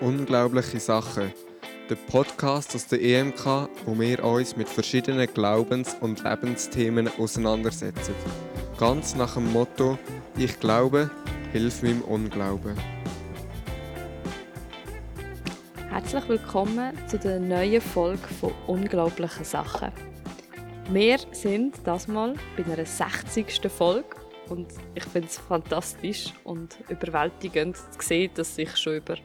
Unglaubliche Sachen. Der Podcast aus der EMK, wo wir uns mit verschiedenen Glaubens- und Lebensthemen auseinandersetzen. Ganz nach dem Motto, ich glaube, hilf meinem Unglauben. Herzlich willkommen zu der neuen Folge von Unglaublichen Sachen. Wir sind das mal bei einer 60. Folge und ich finde es fantastisch und überwältigend zu sehen, dass ich schon über,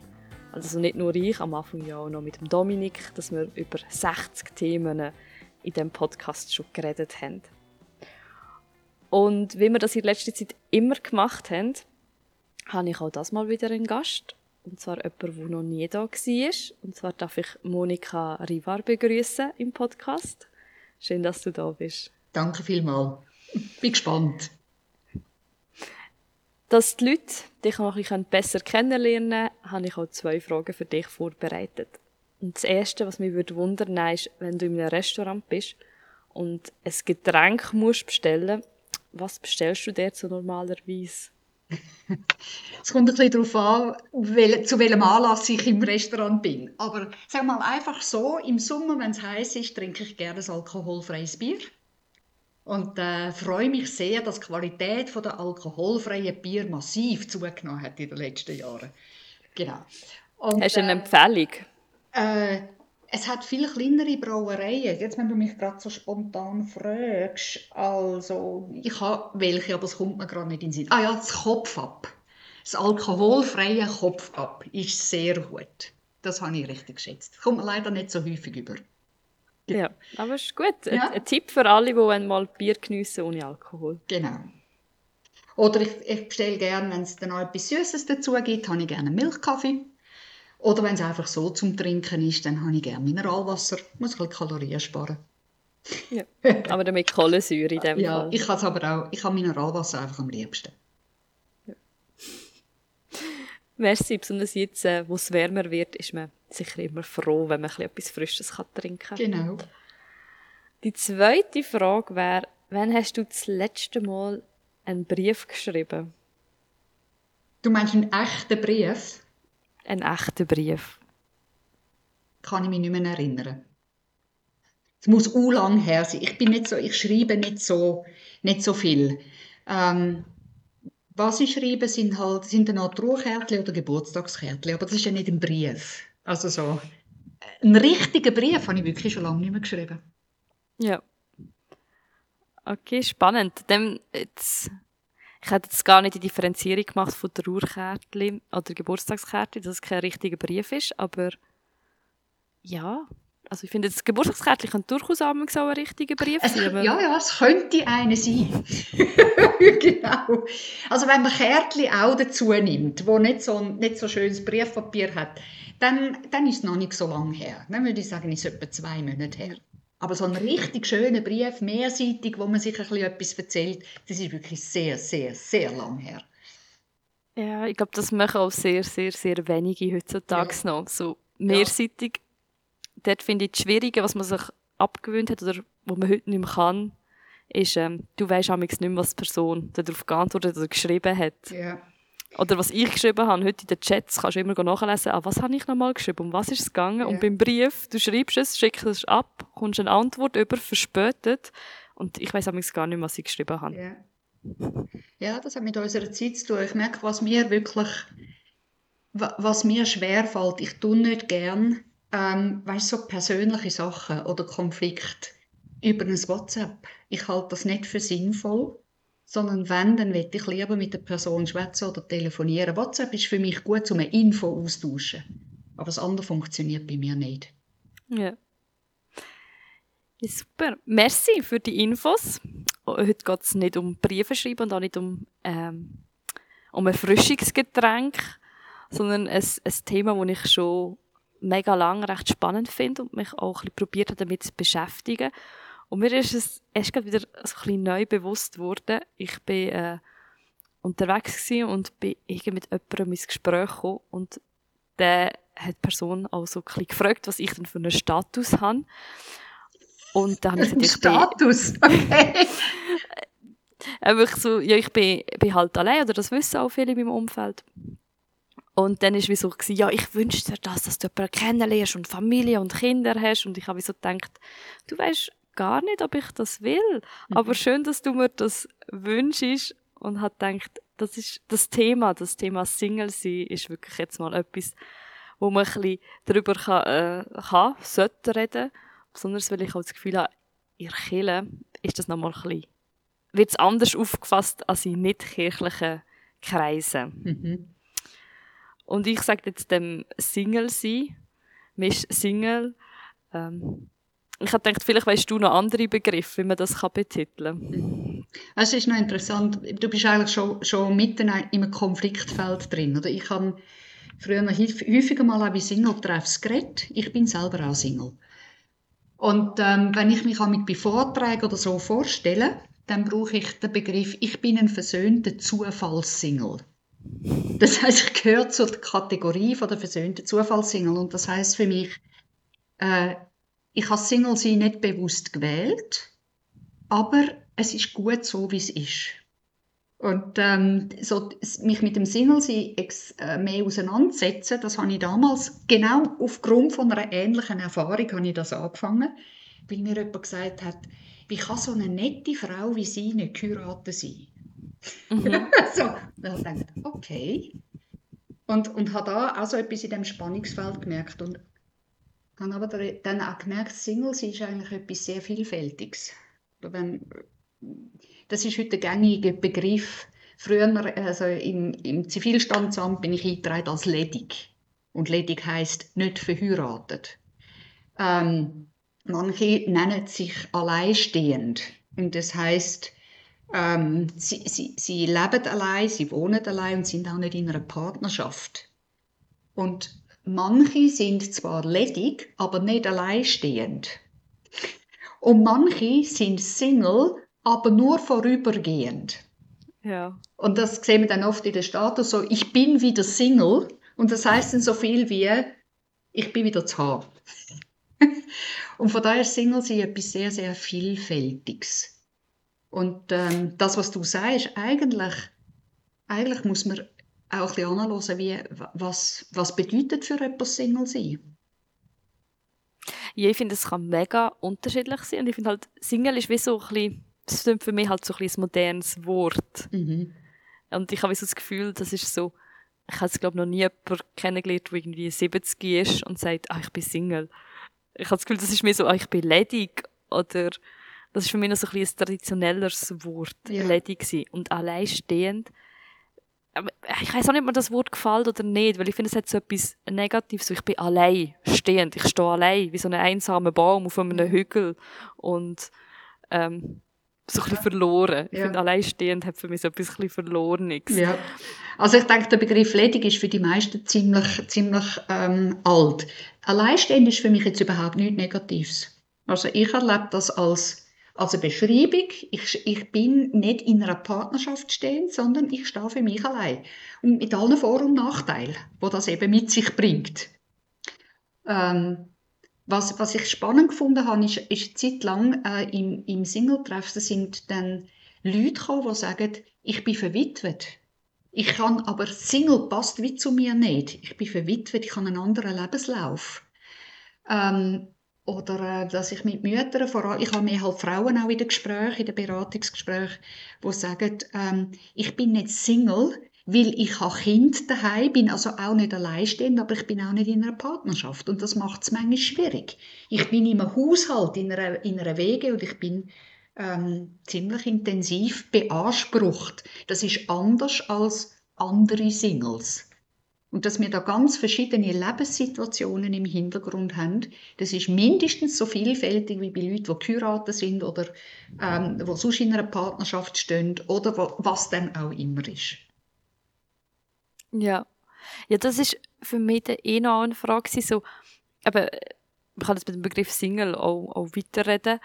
also nicht nur ich, am Anfang ja auch noch mit dem Dominik, dass wir über 60 Themen in diesem Podcast schon geredet haben. Und wie wir das in letzter Zeit immer gemacht haben, habe ich auch das mal wieder einen Gast. Und zwar jemand, der noch nie da war. Und zwar darf ich Monika Rivar begrüßen im Podcast. Schön, dass du da bist. Danke vielmals. Bin gespannt. Dass die Leute dich noch ein bisschen besser kennenlernen können, habe ich auch 2 Fragen für dich vorbereitet. Und das Erste, was mich wundern würde, ist, wenn du in einem Restaurant bist und ein Getränk musst bestellen, was bestellst du dir so normalerweise? Es kommt ein bisschen darauf an, zu welchem Anlass ich im Restaurant bin. Aber sag mal einfach so, im Sommer, wenn es heiß ist, trinke ich gerne ein alkoholfreies Bier. Und freue mich sehr, dass die Qualität der alkoholfreien Bier massiv zugenommen hat in den letzten Jahren. Genau. Und, hast du eine Empfehlung? Es hat viel kleinere Brauereien. Jetzt, wenn du mich gerade so spontan fragst, also ich habe welche, aber es kommt mir gerade nicht in den Sinn. Ah ja, das Kopf ab. Das alkoholfreie Kopf ab ist sehr gut. Das habe ich richtig geschätzt. Das kommt mir leider nicht so häufig über. Ja, aber ist gut. Ja. Ein Tipp für alle, die mal Bier geniessen ohne Alkohol. Genau. Oder ich bestelle gerne, wenn es dann noch etwas Süßes dazu gibt, habe ich gerne einen Milchkaffee. Oder wenn es einfach so zum Trinken ist, dann habe ich gerne Mineralwasser. Ich muss ein bisschen Kalorien sparen. Ja, aber dann mit Kohlensäure in dem Fall. Ja, ich habe es aber auch. Ich habe Mineralwasser einfach am liebsten. Ja. Merci, besonders jetzt, wo es wärmer wird, ist man sicher immer froh, wenn man etwas Frisches trinken kann. Genau. Die zweite Frage wäre, wann hast du das letzte Mal einen Brief geschrieben? Du meinst einen echten Brief? Ein echter Brief. Kann ich mich nicht mehr erinnern. Es muss lang her sein. Ich schreibe nicht so viel. Was ich schreibe, sind dann Naturkärtchen oder Geburtstagskärtchen. Aber das ist ja nicht ein Brief. Also so einen richtigen Brief habe ich wirklich schon lange nicht mehr geschrieben. Ja. Okay, spannend. Dann jetzt... Ich hätte jetzt gar nicht die Differenzierung gemacht von Trauerkärtchen oder Geburtstagskärtchen, dass es kein richtiger Brief ist, aber ja, also ich finde, das Geburtstagskärtchen könnte durchaus auch ein richtiger Brief sein. Aber... Ja, es könnte eine sein. Genau. Also wenn man Kärtchen auch dazu nimmt, wo nicht so schönes Briefpapier hat, dann ist es noch nicht so lange her. Dann würde ich sagen, ist es etwa 2 Monate her. Aber so ein richtig schöner Brief, mehrseitig, wo man sich etwas erzählt, das ist wirklich sehr, sehr, sehr lang her. Ja, ich glaube, das machen auch sehr, sehr, sehr wenige heutzutage noch. So mehrseitig. Ja. Dort finde ich das Schwierige, was man sich abgewöhnt hat oder was man heute nicht mehr kann, ist, du weisst nicht mehr, was die Person darauf geantwortet oder geschrieben hat. Ja. Oder was ich geschrieben habe, heute in den Chats, kannst du immer nachlesen, was habe ich nochmal geschrieben, um was ist es gegangen. Ja. Und beim Brief, du schreibst es, schickst es ab, kommst eine Antwort über, verspätet. Und ich weiss übrigens gar nicht mehr, was ich geschrieben habe. Ja, das hat mit unserer Zeit zu tun. Ich merke, was mir schwerfällt, ich tue nicht gerne, so persönliche Sachen oder Konflikte über ein WhatsApp. Ich halte das nicht für sinnvoll. Sondern wenn, dann möchte ich lieber mit der Person schwätzen oder telefonieren. WhatsApp ist für mich gut, um eine Info austauschen. Aber das andere funktioniert bei mir nicht. Ja, super. Merci für die Infos. Heute geht es nicht um Briefe schreiben und auch nicht um ein Erfrischungsgetränk, sondern ein Thema, das ich schon mega lang recht spannend finde und mich auch ein bisschen probiert habe, damit zu beschäftigen. Und mir ist es erst gerade wieder so ein bisschen neu bewusst worden. Ich war unterwegs und bin mit jemandem ins Gespräch gekommen. Und dann hat die Person auch so ein bisschen gefragt, was ich denn für einen Status habe. Und dann habe ich gesagt, Status? Okay. Ich bin halt allein, oder das wissen auch viele in meinem Umfeld. Und dann war es so, ja, ich wünsche dir das, dass du jemanden kennenlernst und Familie und Kinder hast. Und ich habe so gedacht, du weißt gar nicht, ob ich das will. Mhm. Aber schön, dass du mir das wünschst. Und habe gedacht, das ist das Thema Single-Sein ist wirklich jetzt mal etwas, wo man ein bisschen darüber sollte reden. Besonders, weil ich auch das Gefühl habe, in der Kirche ist das nochmal ein bisschen, wird es anders aufgefasst als in nicht kirchlichen Kreisen. Mhm. Und ich sage jetzt dem Single-Sein, man ist Single. Ich habe gedacht, vielleicht weisst du noch andere Begriffe, wie man das betiteln kann. Mhm. Es ist noch interessant, du bist eigentlich schon mitten im Konfliktfeld drin. Oder? Ich habe früher noch häufiger mal auch bei Single-Treffs geredet. Ich bin selber auch Single. Und wenn ich mich auch mit Vorträgen oder so vorstelle, dann brauche ich den Begriff, ich bin ein versöhnter Zufallssingle. Das heisst, ich gehöre zur Kategorie der versöhnten Zufallssingle. Und das heisst für mich, ich habe Single-Sein nicht bewusst gewählt, aber es ist gut so, wie es ist. Und so, mich mit dem Single-Sein mehr auseinandersetzen, das habe ich damals, genau aufgrund von einer ähnlichen Erfahrung, habe ich das angefangen, weil mir jemand gesagt hat, wie kann so eine nette Frau wie sie nicht geheiratet sein? Mhm. So, dann dachte ich, okay. Und habe da auch so etwas in diesem Spannungsfeld gemerkt. Und habe aber dann auch gemerkt, Singles ist eigentlich etwas sehr Vielfältiges. Das ist heute ein gängiger Begriff. Früher, also im Zivilstandsamt, bin ich eingetragen als ledig. Und ledig heisst nicht verheiratet. Manche nennen sich alleinstehend. Und das heisst, sie leben allein, sie wohnen allein und sind auch nicht in einer Partnerschaft. Und manche sind zwar ledig, aber nicht alleinstehend. Und manche sind Single, aber nur vorübergehend. Ja. Und das sehen wir dann oft in den Status so, ich bin wieder Single. Und das heisst dann so viel wie, ich bin wieder zu haben. Und von daher ist Single-Sein etwas sehr, sehr Vielfältiges. Und das, was du sagst, eigentlich muss man auch ein bisschen anhören, was bedeutet für etwas Single-Sein? Ja, ich finde, es kann mega unterschiedlich sein. Und ich finde halt, Single ist wie so ein bisschen, das stimmt für mich halt so ein bisschen ein modernes Wort. Mhm. Und ich habe so das Gefühl, das ist so, ich habe es, glaube ich, noch nie jemanden kennengelernt, der irgendwie 70 ist und sagt, ich bin Single. Ich habe das Gefühl, das ist mir so, ich bin ledig. Oder das ist für mich noch so ein traditionelleres Wort, ja. Ledig sein. Und alleinstehend. Aber ich weiss auch nicht, ob mir das Wort gefällt oder nicht, weil ich finde, es hat so etwas Negatives. Ich bin alleinstehend. Ich stehe allein, wie so ein einsamer Baum auf einem Hügel. Und so ein bisschen verloren. Ich finde, alleinstehend hat für mich so etwas Verlorenes. Ja. Also ich denke, der Begriff ledig ist für die meisten ziemlich alt. Alleinstehend ist für mich jetzt überhaupt nichts Negatives. Also ich erlebe das als eine Beschreibung. Ich bin nicht in einer Partnerschaft stehend, sondern ich stehe für mich allein. Und mit allen Vor- und Nachteilen, die das eben mit sich bringt. Was ich spannend gefunden habe, ist eine Zeit lang im Single-Treff, da sind dann Leute gekommen, die sagen, ich bin verwitwet. Ich kann aber Single passt wie zu mir nicht. Ich bin verwitwet, ich habe einen anderen Lebenslauf. Oder dass ich mit Müttern, vor allem, ich habe mehr halt Frauen auch in den Gesprächen, in den Beratungsgesprächen, die sagen, ich bin nicht Single, weil ich habe Kinder daheim, bin also auch nicht alleinstehend, aber ich bin auch nicht in einer Partnerschaft. Und das macht es manchmal schwierig. Ich bin in einem Haushalt, in einer WG und ich bin ziemlich intensiv beansprucht. Das ist anders als andere Singles. Und dass wir da ganz verschiedene Lebenssituationen im Hintergrund haben, das ist mindestens so vielfältig wie bei Leuten, die geheiratet sind oder die sonst in einer Partnerschaft stehen oder was dann auch immer ist. Ja, das ist für mich noch eine Frage. So, aber man kann jetzt mit dem Begriff Single auch weiterreden.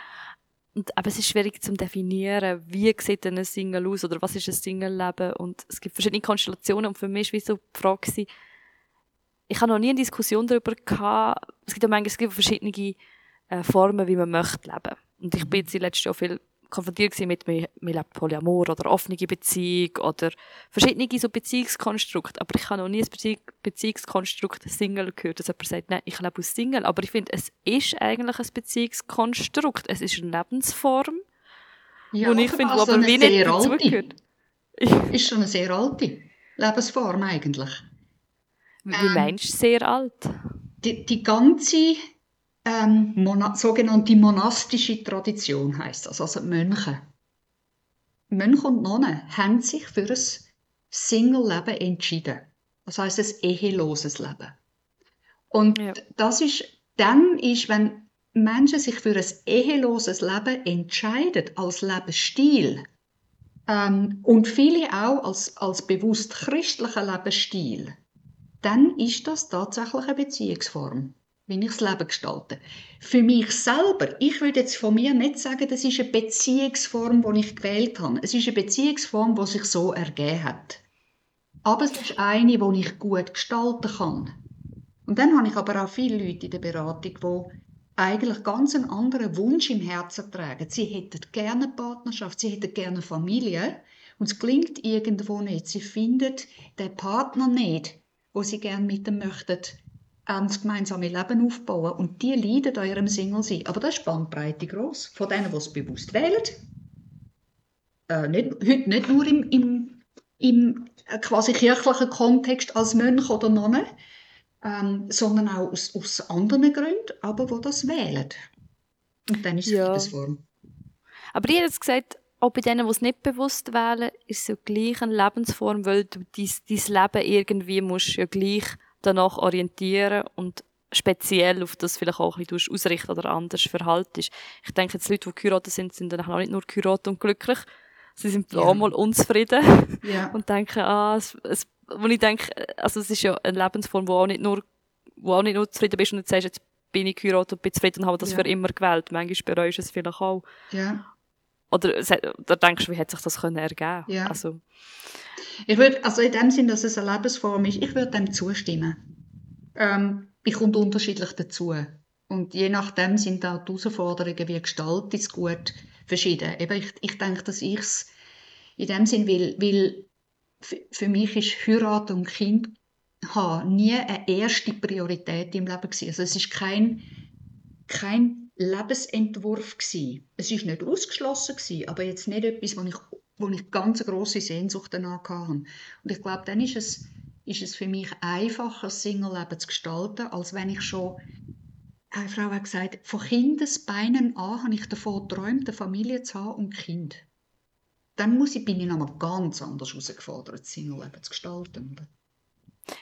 Und, aber es ist schwierig zu definieren, wie sieht ein Single aus oder was ist ein Single-Leben. Und es gibt verschiedene Konstellationen. Und für mich war so die Frage, ich habe noch nie eine Diskussion darüber gehabt. Es gibt ja manchmal verschiedene Formen, wie man möchte leben. Und ich bin jetzt in letzten Jahren viel konfrontiert mit Polyamor oder offene Beziehung oder verschiedene so Beziehungskonstrukte. Aber ich habe noch nie ein Beziehungskonstrukt Single gehört, dass jemand sagt, nein, ich lebe als Single. Aber ich finde, es ist eigentlich ein Beziehungskonstrukt. Es ist eine Lebensform, ja, und ich finde, also aber wie nicht dazugehört. Ist schon eine sehr alte Lebensform eigentlich. Wie meinst du sehr alt? Die ganze sogenannte monastische Tradition heisst das. Also die Mönche. Mönche und Nonnen haben sich für ein Single-Leben entschieden. Das heisst ein eheloses Leben. Und ja, das ist, dann ist, wenn Menschen sich für ein eheloses Leben entscheiden, als Lebensstil, und viele auch als bewusst christlichen Lebensstil, dann ist das tatsächlich eine Beziehungsform, wie ich das Leben gestalte. Für mich selber, ich würde jetzt von mir nicht sagen, das ist eine Beziehungsform, die ich gewählt habe. Es ist eine Beziehungsform, die sich so ergeben hat. Aber es ist eine, die ich gut gestalten kann. Und dann habe ich aber auch viele Leute in der Beratung, die eigentlich ganz einen anderen Wunsch im Herzen tragen. Sie hätten gerne eine Partnerschaft, sie hätten gerne eine Familie. Und es klingt irgendwo nicht. Sie finden den Partner nicht, wo sie gerne mit dem möchten, das gemeinsame Leben aufbauen. Und die leiden an ihrem Single-Sein. Aber das ist Bandbreite gross. Von denen, die es bewusst wählen. Heute nicht nur im quasi kirchlichen Kontext als Mönch oder Nonne, sondern auch aus anderen Gründen, aber die das wählen. Und dann ist es ja Lebensform. Aber ihr habt gesagt, auch bei denen, die es nicht bewusst wählen, ist es ja gleich eine Lebensform, weil du dein Leben irgendwie musst ja gleich danach orientieren und speziell auf das vielleicht auch ein bisschen ausrichten oder anders verhaltest. Ich denke, jetzt Leute, die geheiratet sind, sind dann auch nicht nur geheiratet und glücklich, sie sind auch mal unzufrieden und denken, ich denke, also es ist ja eine Lebensform, wo auch nicht nur zufrieden bist und jetzt sagst, jetzt bin ich geheiratet und bin zufrieden und habe das für immer gewählt. Manchmal bereust du es vielleicht auch. Ja. Oder denkst du, wie hätte sich das ergeben können? Ja. Also. Ich würde, also in dem Sinn, dass es eine Lebensform ist, ich würde dem zustimmen. Ich komme unterschiedlich dazu. Und je nachdem sind auch die Herausforderungen, wie Gestalt ist gut, verschieden. Eben, ich denke, dass ich es in dem Sinn will, weil für mich ist Heirat und Kind haben nie eine erste Priorität im Leben gewesen. Also es ist kein Lebensentwurf gsi. Es war nicht ausgeschlossen gsi, aber jetzt nicht etwas, wo ich ganz grosse Sehnsucht danach hatte. Und ich glaube, dann ist es für mich einfacher, ein Single-Leben zu gestalten, als wenn ich schon, eine Frau hat gesagt, von Kindesbeinen an habe ich davon geträumt, eine Familie zu haben und ein Kind. Dann bin ich nochmal ganz anders herausgefordert, ein Single-Leben zu gestalten.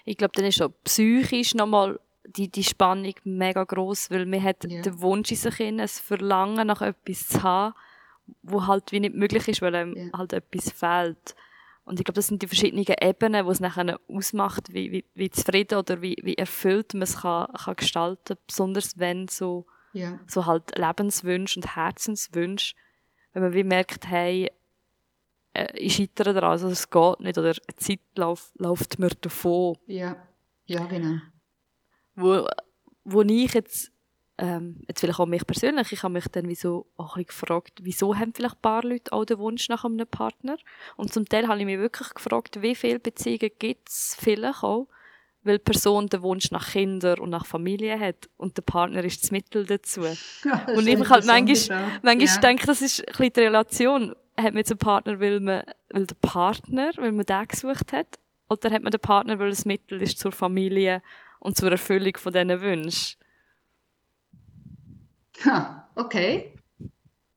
Ich glaube, dann ist auch psychisch nochmal die Spannung mega gross, weil man hat den Wunsch in sich, ein Verlangen nach etwas zu haben, wo halt wie nicht möglich ist, weil einem halt etwas fehlt. Und ich glaube, das sind die verschiedenen Ebenen, die es nachher ausmacht, wie zufrieden oder wie erfüllt man es kann gestalten, besonders wenn so halt Lebenswünsche und Herzenswünsche, wenn man wie merkt, hey, ich scheitere daran, also es geht nicht, oder die Zeit läuft mir davon. Ja, genau. Wo ich jetzt vielleicht auch mich persönlich, ich habe mich dann auch ein bisschen gefragt, wieso haben vielleicht ein paar Leute auch den Wunsch nach einem Partner? Und zum Teil habe ich mich wirklich gefragt, wie viele Beziehungen gibt es vielleicht auch, weil die Person den Wunsch nach Kindern und nach Familie hat und der Partner ist das Mittel dazu. Ja, das, und ich mich halt manchmal denke, das ist ein bisschen die Relation. Hat man jetzt einen Partner, weil man den gesucht hat? Oder hat man den Partner, weil es Mittel ist zur Familie und zur Erfüllung von diesen Wünschen? Ha, okay.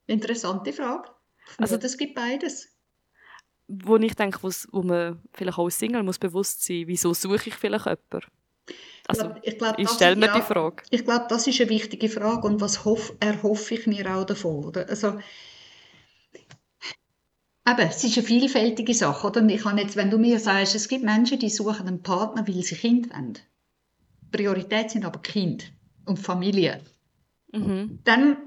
Interessante Frage. Also das gibt beides. Wo ich denke, wo man vielleicht auch als Single muss bewusst sein, wieso suche ich vielleicht jemanden? Also, ich stelle mir die Frage. Ich glaube, das ist eine wichtige Frage, und was erhoffe ich mir auch davon? Oder? Also, eben, es ist eine vielfältige Sache. Oder? Ich kann jetzt, wenn du mir sagst, es gibt Menschen, die suchen einen Partner, weil sie Kinder wollen. Priorität sind aber Kind und Familie. Mhm. Dann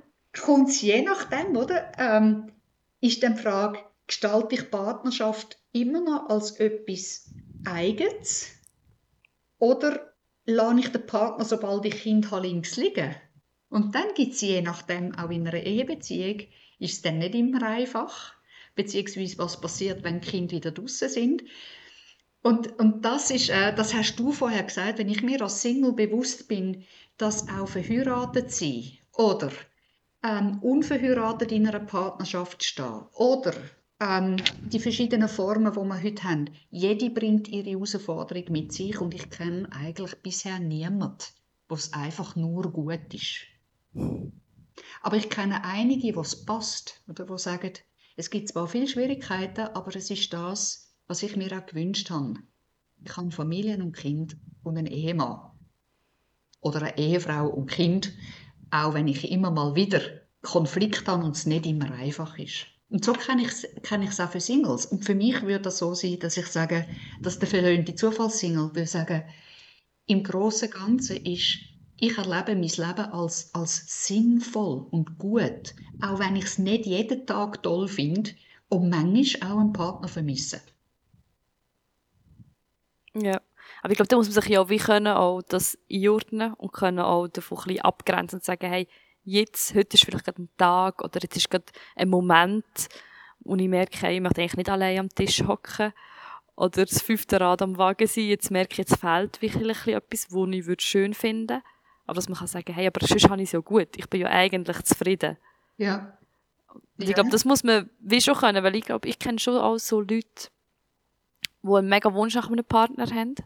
kommt es je nachdem, oder? Ist dann die Frage, gestalte ich Partnerschaft immer noch als etwas Eigenes? Oder lasse ich den Partner, sobald ich Kind habe, links liegen? Und dann gibt es je nachdem auch in einer Ehebeziehung ist es dann nicht immer einfach, beziehungsweise was passiert, wenn die Kinder wieder draußen sind. Und das ist, das hast du vorher gesagt, wenn ich mir als Single bewusst bin, dass auch verheiratet sein oder unverheiratet in einer Partnerschaft stehen oder die verschiedenen Formen, die wir heute haben, jede bringt ihre Herausforderung mit sich und ich kenne eigentlich bisher niemanden, wo es einfach nur gut ist. Aber ich kenne einige, wo es passt oder wo sagen, es gibt zwar viele Schwierigkeiten, aber es ist das, was ich mir auch gewünscht habe. Ich habe Familien und Kind und einen Ehemann oder eine Ehefrau und Kind, auch wenn ich immer mal wieder Konflikt habe und es nicht immer einfach ist. Und so kenne ich es auch für Singles. Und für mich würde das so sein, dass ich sage, dass der verhöhnte Zufallssingle würde sagen, im Großen und Ganzen ist, ich erlebe mein Leben als sinnvoll und gut, auch wenn ich es nicht jeden Tag toll finde und manchmal auch einen Partner vermisse. Ja, aber ich glaube, da muss man sich ja wie können auch das einordnen und können auch davon ein bisschen abgrenzen und sagen, hey, heute ist vielleicht gerade ein Tag oder jetzt ist gerade ein Moment, und ich merke, hey, ich möchte eigentlich nicht allein am Tisch hocken oder das 5. Rad am Wagen sein. Jetzt merke ich, jetzt fehlt wirklich etwas, was ich schön finden würde. Aber dass man kann sagen, hey, aber sonst habe ich es ja gut. Ich bin ja eigentlich zufrieden. Ja. Und ich glaube, das muss man wie schon können, weil ich glaube, ich kenne schon auch so Leute, die einen mega Wunsch nach einem Partner haben.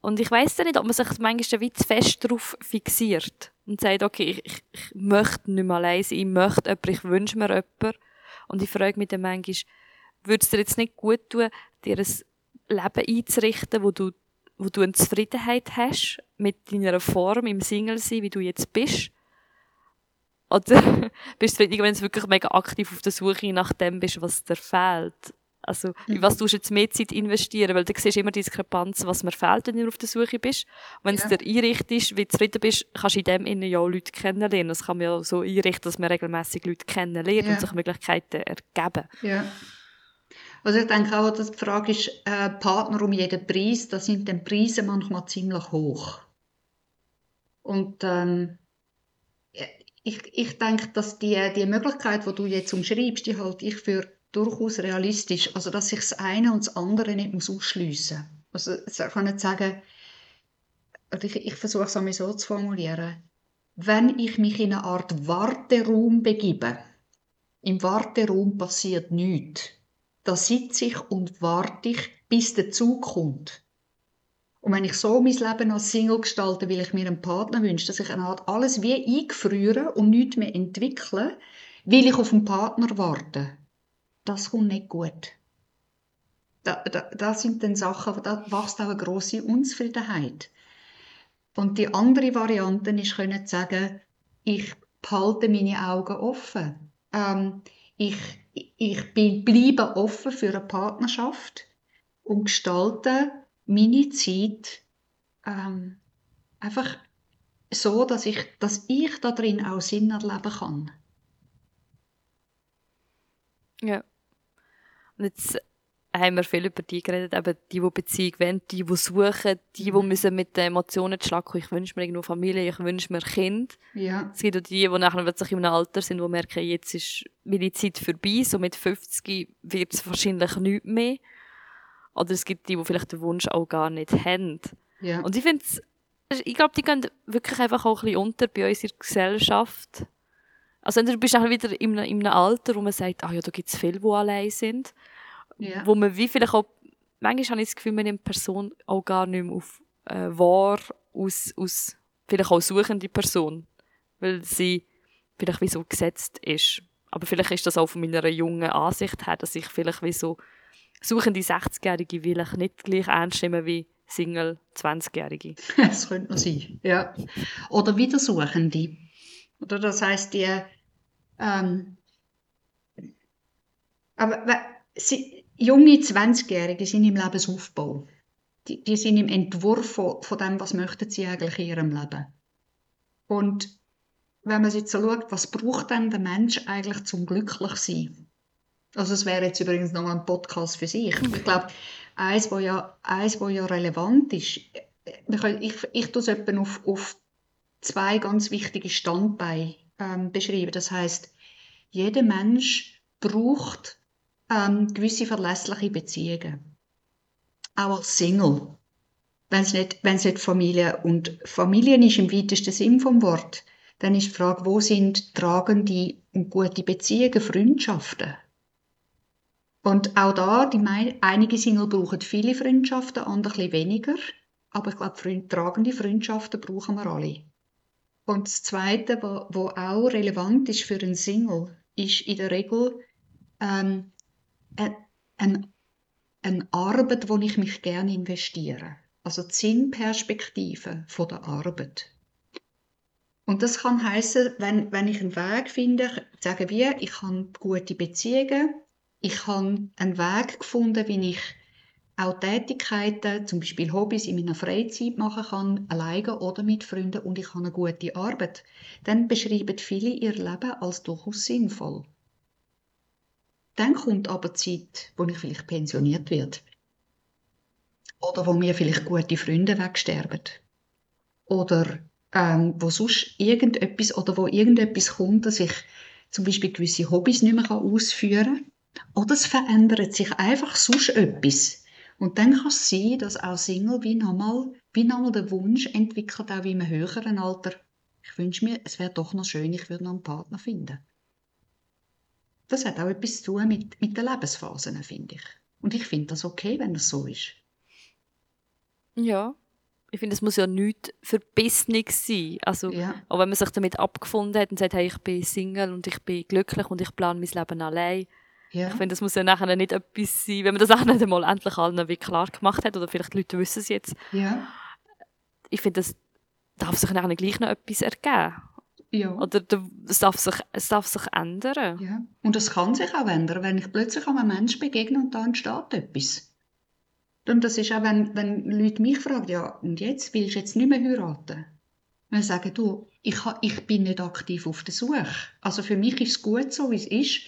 Und ich weiss ja nicht, ob man sich manchmal wie zu fest darauf fixiert und sagt, okay, ich möchte nicht mehr allein sein, ich möchte jemanden, ich wünsche mir jemanden. Und ich frage mich dann manchmal, würde es dir jetzt nicht gut tun, dir ein Leben einzurichten, wo du eine Zufriedenheit hast mit deiner Form im Single-Sein, wie du jetzt bist? Oder bist du, wenn du wirklich mega aktiv auf der Suche nach dem bist, was dir fehlt? Also, in was tust du jetzt mehr Zeit investieren? Weil du siehst immer die Diskrepanz, was mir fehlt, wenn du auf der Suche bist. Wenn es dir einrichtest, wie du zufrieden bist, kannst du in dem Innen ja auch Leute kennenlernen. Das kann man ja so einrichten, dass man regelmässig Leute kennenlernt und sich Möglichkeiten ergeben. Ja. Also ich denke auch, dass die Frage ist, Partner um jeden Preis, da sind die Preise manchmal ziemlich hoch. Und ich denke, dass die Möglichkeit, die du jetzt umschreibst, die halte ich für durchaus realistisch. Also dass ich das eine und das andere nicht ausschliessen muss. Also ich kann nicht sagen, ich versuche es einmal so zu formulieren, wenn ich mich in eine Art Warteraum begebe, im Warteraum passiert nichts. Da sitze ich und warte ich, bis der Zug kommt. Und wenn ich so mein Leben als Single gestalte, weil ich mir einen Partner wünsche, dass ich eine Art alles wie eingefriere und nichts mehr entwickle, weil ich auf einen Partner warte, das kommt nicht gut. Das sind dann Sachen, da wächst auch eine grosse Unzufriedenheit. Und die andere Variante ist, können zu sagen, ich behalte meine Augen offen. Ich bleibe offen für eine Partnerschaft und gestalte meine Zeit einfach so, dass ich da drin auch Sinn erleben kann. Ja. Und jetzt haben wir viel über die geredet, eben die Beziehung wollen, die suchen, die müssen mit den Emotionen schlagen. Ich wünsche mir irgendwo Familie, ich wünsche mir Kind. Ja. Es gibt auch die nachher plötzlich in einem Alter sind, die merken, jetzt ist meine Zeit vorbei, so mit 50 wird es wahrscheinlich nichts mehr. Oder es gibt die vielleicht den Wunsch auch gar nicht haben. Ja. Und ich glaube, die gehen wirklich einfach auch ein bisschen unter bei unserer Gesellschaft. Also entweder bist du wieder in einem Alter, wo man sagt, ach ja, da gibt es viele, die allein sind. Yeah. Wo man wie vielleicht auch, manchmal habe ich das Gefühl, man nimmt Person auch gar nicht mehr auf wahr aus vielleicht auch suchende Person, weil sie vielleicht wie so gesetzt ist. Aber vielleicht ist das auch von meiner jungen Ansicht her, dass ich vielleicht wie so suchende 60-Jährige will ich nicht gleich ernst nehmen wie Single 20-Jährige. Das könnte noch sein, ja. Oder Wiedersuchende. Oder das heisst, junge 20-Jährige sind im Lebensaufbau. Die sind im Entwurf von dem, was möchten sie eigentlich in ihrem Leben. Und wenn man jetzt so schaut, was braucht denn der Mensch eigentlich zum glücklich sein? Also es wäre jetzt übrigens nochmal ein Podcast für sich. Ich glaube, eins, wo ja relevant ist, ich tue es etwa auf zwei ganz wichtige Standbeine beschreiben. Das heisst, Jeder Mensch braucht gewisse verlässliche Beziehungen. Auch als Single. Wenn es nicht Familie und Familien ist im weitesten Sinn vom Wort, dann ist die Frage, wo sind tragende und gute Beziehungen, Freundschaften? Und auch da, einige Single brauchen viele Freundschaften, andere ein bisschen weniger. Aber ich glaube, tragende Freundschaften brauchen wir alle. Und das Zweite, was auch relevant ist für einen Single, ist in der Regel eine Arbeit, wo ich mich gerne investiere. Also die Sinnperspektive von der Arbeit. Und das kann heissen, wenn ich einen Weg finde, sagen wir, ich habe gute Beziehungen, ich habe einen Weg gefunden, wie ich auch Tätigkeiten, zum Beispiel Hobbys, in meiner Freizeit machen kann, alleine oder mit Freunden, und ich habe eine gute Arbeit, dann beschreiben viele ihr Leben als durchaus sinnvoll. Dann kommt aber die Zeit, wo ich vielleicht pensioniert werde. Oder wo mir vielleicht gute Freunde wegsterben. Oder wo sonst irgendetwas, oder wo irgendetwas kommt, dass ich zum Beispiel gewisse Hobbys nicht mehr ausführen kann. Oder es verändert sich einfach sonst etwas. Und dann kann es sein, dass auch Single wie nochmal der Wunsch entwickelt, auch in einem höheren Alter. Ich wünsche mir, es wäre doch noch schön, ich würde noch einen Partner finden. Das hat auch etwas zu tun mit den Lebensphasen, finde ich. Und ich finde das okay, wenn das so ist. Ja, ich finde, es muss ja nichts Verbissenes sein. Also, ja. Auch wenn man sich damit abgefunden hat und sagt, hey, ich bin Single und ich bin glücklich und ich plane mein Leben allein. Ja. Ich finde, das muss ja nachher nicht etwas sein, wenn man das auch nicht einmal endlich allen wie klar gemacht hat, oder vielleicht die Leute wissen es jetzt. Ja. Ich finde, das darf sich nachher gleich noch etwas ergeben. Ja. Oder es darf sich ändern. Ja. Und es kann sich auch ändern, wenn ich plötzlich einem Menschen begegne und da entsteht etwas. Und das ist auch, wenn Leute mich fragen, ja, und jetzt, willst du jetzt nicht mehr heiraten? Dann sagen, du, ich bin nicht aktiv auf der Suche. Also für mich ist es gut so, wie es ist.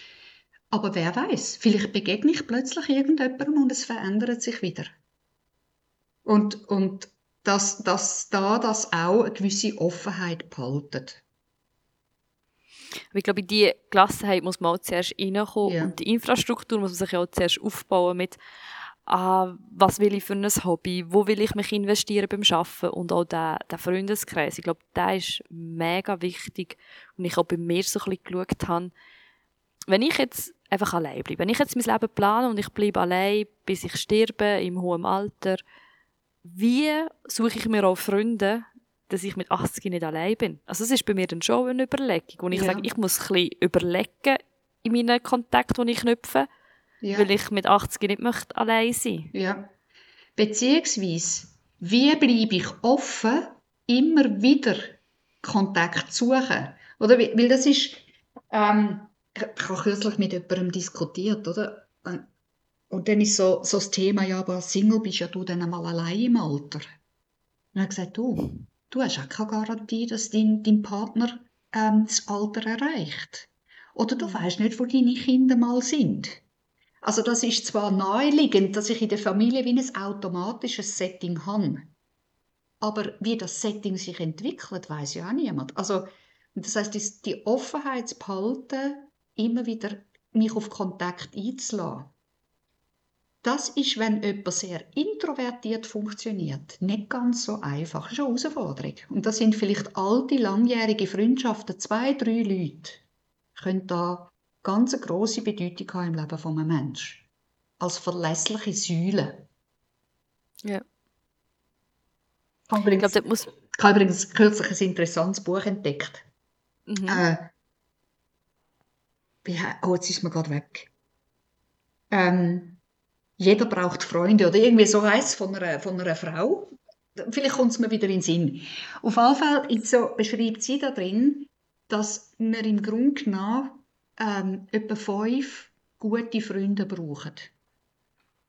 Aber wer weiß, vielleicht begegne ich plötzlich irgendjemandem und es verändert sich wieder. Und dass auch eine gewisse Offenheit behaltet. Ich glaube, in diese Gelassenheit muss man auch zuerst reinkommen. Ja. Und die Infrastruktur muss man sich ja auch zuerst aufbauen mit was will ich für ein Hobby, wo will ich mich investieren beim Arbeiten, und auch der Freundeskreis. Ich glaube, der ist mega wichtig. Und ich auch bei mir so ein bisschen geschaut habe, wenn ich jetzt einfach allein bleibe, wenn ich jetzt mein Leben plane und ich bleibe allein, bis ich sterbe, im hohen Alter, wie suche ich mir auch Freunde, dass ich mit 80 nicht allein bin? Also das ist bei mir dann schon eine Überlegung, wo ich sage, ich muss ein bisschen überlegen in meinen Kontakten, die ich knüpfe, weil ich mit 80 nicht möchte allein sein. Ja. Beziehungsweise, wie bleibe ich offen, immer wieder Kontakt zu suchen? Oder, weil das ist... Ich habe kürzlich mit jemandem diskutiert, oder? Und dann ist so das Thema, ja, aber Single bist ja du dann einmal allein im Alter. Und er hat gesagt, du hast auch keine Garantie, dass dein Partner das Alter erreicht. Oder du weißt nicht, wo deine Kinder mal sind. Also das ist zwar naheliegend, dass ich in der Familie wie ein automatisches Setting habe, aber wie das Setting sich entwickelt, weiss ja auch niemand. Also, das heisst, die Offenheit zu behalten, immer wieder mich auf Kontakt einzulassen. Das ist, wenn jemand sehr introvertiert funktioniert, nicht ganz so einfach. Das ist eine Herausforderung. Und das sind vielleicht alte, langjährige Freundschaften, 2, 3 Leute, können da ganz eine grosse Bedeutung haben im Leben eines Menschen. Als verlässliche Säule. Ja. Ich habe übrigens kürzlich ein interessantes Buch entdeckt. Mhm. Jetzt ist mir gerade weg. Jeder braucht Freunde, oder irgendwie so heisst es von einer Frau. Vielleicht kommt es mir wieder in den Sinn. Auf jeden Fall so beschreibt sie da drin, dass wir im Grunde genommen etwa 5 gute Freunde brauchen.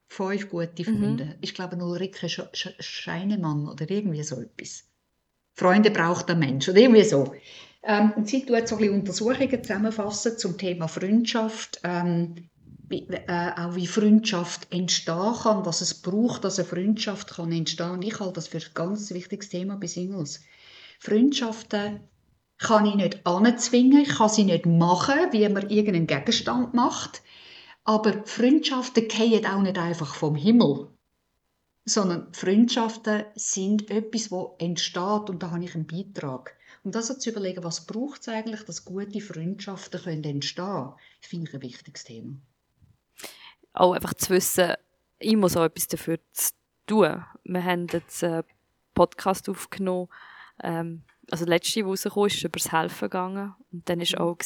5 gute Freunde. Ich glaube, ein Ulrike Scheinemann oder irgendwie so etwas. Freunde braucht der Mensch oder irgendwie so. Und sie tut so ein bisschen Untersuchungen zusammenfassen zum Thema Freundschaft, auch wie Freundschaft entstehen kann, was es braucht, dass eine Freundschaft kann entstehen kann. Ich halte das für ein ganz wichtiges Thema bei Singles. Freundschaften kann ich nicht anzwingen, ich kann sie nicht machen, wie man irgendeinen Gegenstand macht. Aber Freundschaften fallen auch nicht einfach vom Himmel, sondern Freundschaften sind etwas, das entsteht, und da habe ich einen Beitrag. Und das zu überlegen, was braucht es eigentlich, dass gute Freundschaften entstehen können, finde ich ein wichtiges Thema. Auch einfach zu wissen, ich muss auch etwas dafür tun. Wir haben jetzt einen Podcast aufgenommen, also der letzte, der rausgekommen ist, über das Helfen gegangen. Und dann war auch,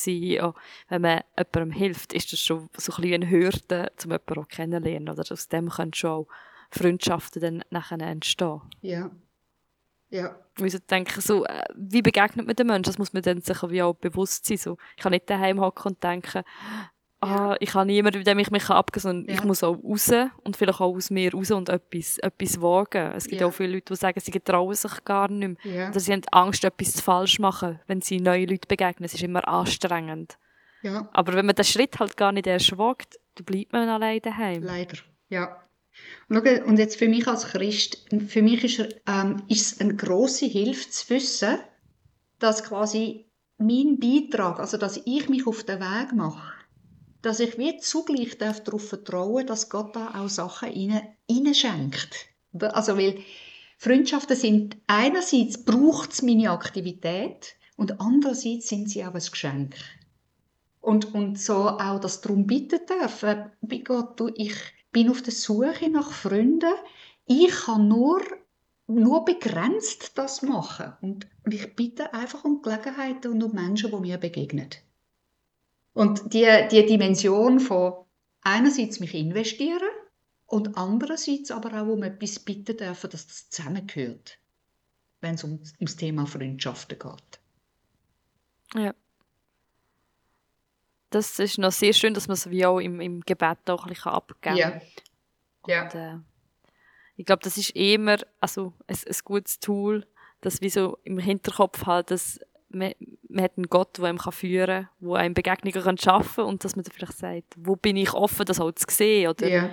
wenn man jemandem hilft, ist das schon so ein bisschen eine Hürde, um jemanden auch kennenzulernen. Oder aus dem können schon auch Freundschaften dann nachher entstehen. Ja. Ja. Ich denke, so, wie begegnet man den Menschen? Das muss man dann sich auch bewusst sein. So. Ich kann nicht daheim hocken und denken, ich habe niemanden, mit dem ich mich abgesondert habe. Ich muss auch raus und vielleicht auch aus mir raus und etwas wagen. Es gibt auch viele Leute, die sagen, sie getrauen sich gar nicht mehr. Oder sie haben Angst, etwas falsch zu machen, wenn sie neuen Leuten begegnen. Es ist immer anstrengend. Ja. Aber wenn man den Schritt halt gar nicht erst wagt, dann bleibt man allein daheim. Leider, ja. Und jetzt für mich als Christ, für mich ist es eine grosse Hilfe zu wissen, dass quasi mein Beitrag, also dass ich mich auf den Weg mache, dass ich wie zugleich darauf vertrauen darf, dass Gott da auch Sachen hineinschenkt. Also, weil Freundschaften sind, einerseits braucht es meine Aktivität und andererseits sind sie auch ein Geschenk. Und so auch das darum bitten dürfen, bei Gott, ich bin auf der Suche nach Freunden. Ich kann nur begrenzt das machen. Und ich bitte einfach um Gelegenheiten und um Menschen, die mir begegnen. Und die Dimension von einerseits mich investieren und andererseits aber auch um etwas bitten dürfen, dass das zusammengehört, wenn es um das Thema Freundschaften geht. Ja. Das ist noch sehr schön, dass man es wie auch im Gebet auch ein bisschen abgeben kann. Yeah. Yeah. Ich glaube, das ist immer ein gutes Tool, dass wir so im Hinterkopf halt, dass man hat einen Gott, der einem führen kann, der einem Begegnungen schaffen kann, und dass man dann vielleicht sagt, wo bin ich offen, das auch zu sehen, oder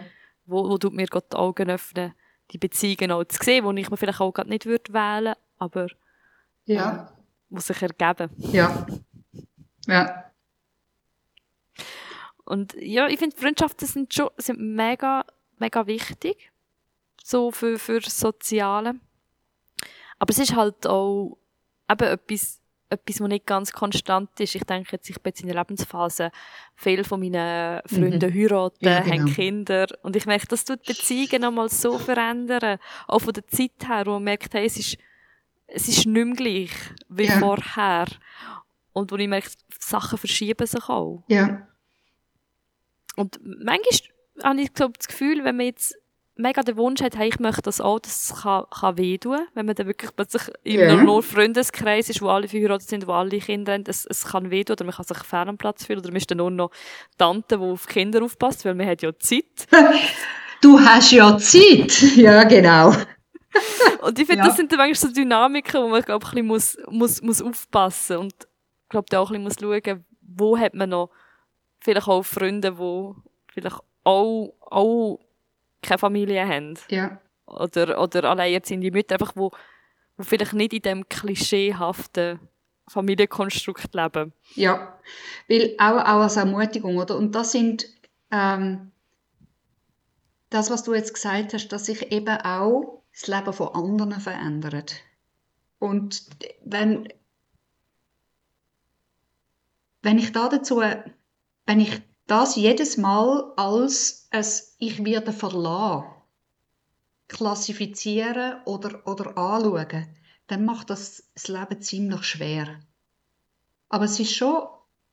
wo tut mir Gott die Augen öffnen, die Beziehungen auch zu sehen, die ich mir vielleicht auch nicht wählen würde, aber die sich ergeben. Ja. Ja. Und ja, ich finde, Freundschaften sind mega, mega wichtig, so für das Soziale. Aber es ist halt auch eben etwas, was nicht ganz konstant ist. Ich denke jetzt, ich bin in der Lebensphase, viele von meinen Freunden heiraten, haben Kinder. Und ich merke, das tut die Beziehungen nochmal so verändern. Auch von der Zeit her, wo man merkt, hey, es ist nicht mehr gleich wie vorher. Und wo ich merke, Sachen verschieben sich auch. Ja. Und manchmal habe ich das Gefühl, wenn man jetzt mega den Wunsch hat, hey, ich möchte das auch, das kann wehtun, wenn man dann wirklich plötzlich in nur Freundeskreis ist, wo alle verheiratet sind, wo alle Kinder haben, es kann wehtun, oder man kann sich fehl am Platz fühlen, oder man ist dann nur noch Tante, die auf Kinder aufpasst, weil man hat ja Zeit. Du hast ja Zeit! Ja, genau. Und ich finde, das sind dann manchmal so Dynamiken, wo man, glaube ich, ein bisschen muss aufpassen muss. Und ich glaube, da auch ein bisschen schauen, wo hat man noch vielleicht auch Freunde, die vielleicht auch keine Familie haben. Ja. Oder alleinerziehende Mütter, einfach, die vielleicht nicht in diesem klischeehaften Familienkonstrukt leben. Ja, weil auch als Ermutigung, oder? Und das sind das, was du jetzt gesagt hast, dass sich eben auch das Leben von anderen verändert. Und wenn ich das jedes Mal als «ich werde verlassen» klassifizieren oder anschauen, dann macht das Leben ziemlich schwer. Aber es ist schon,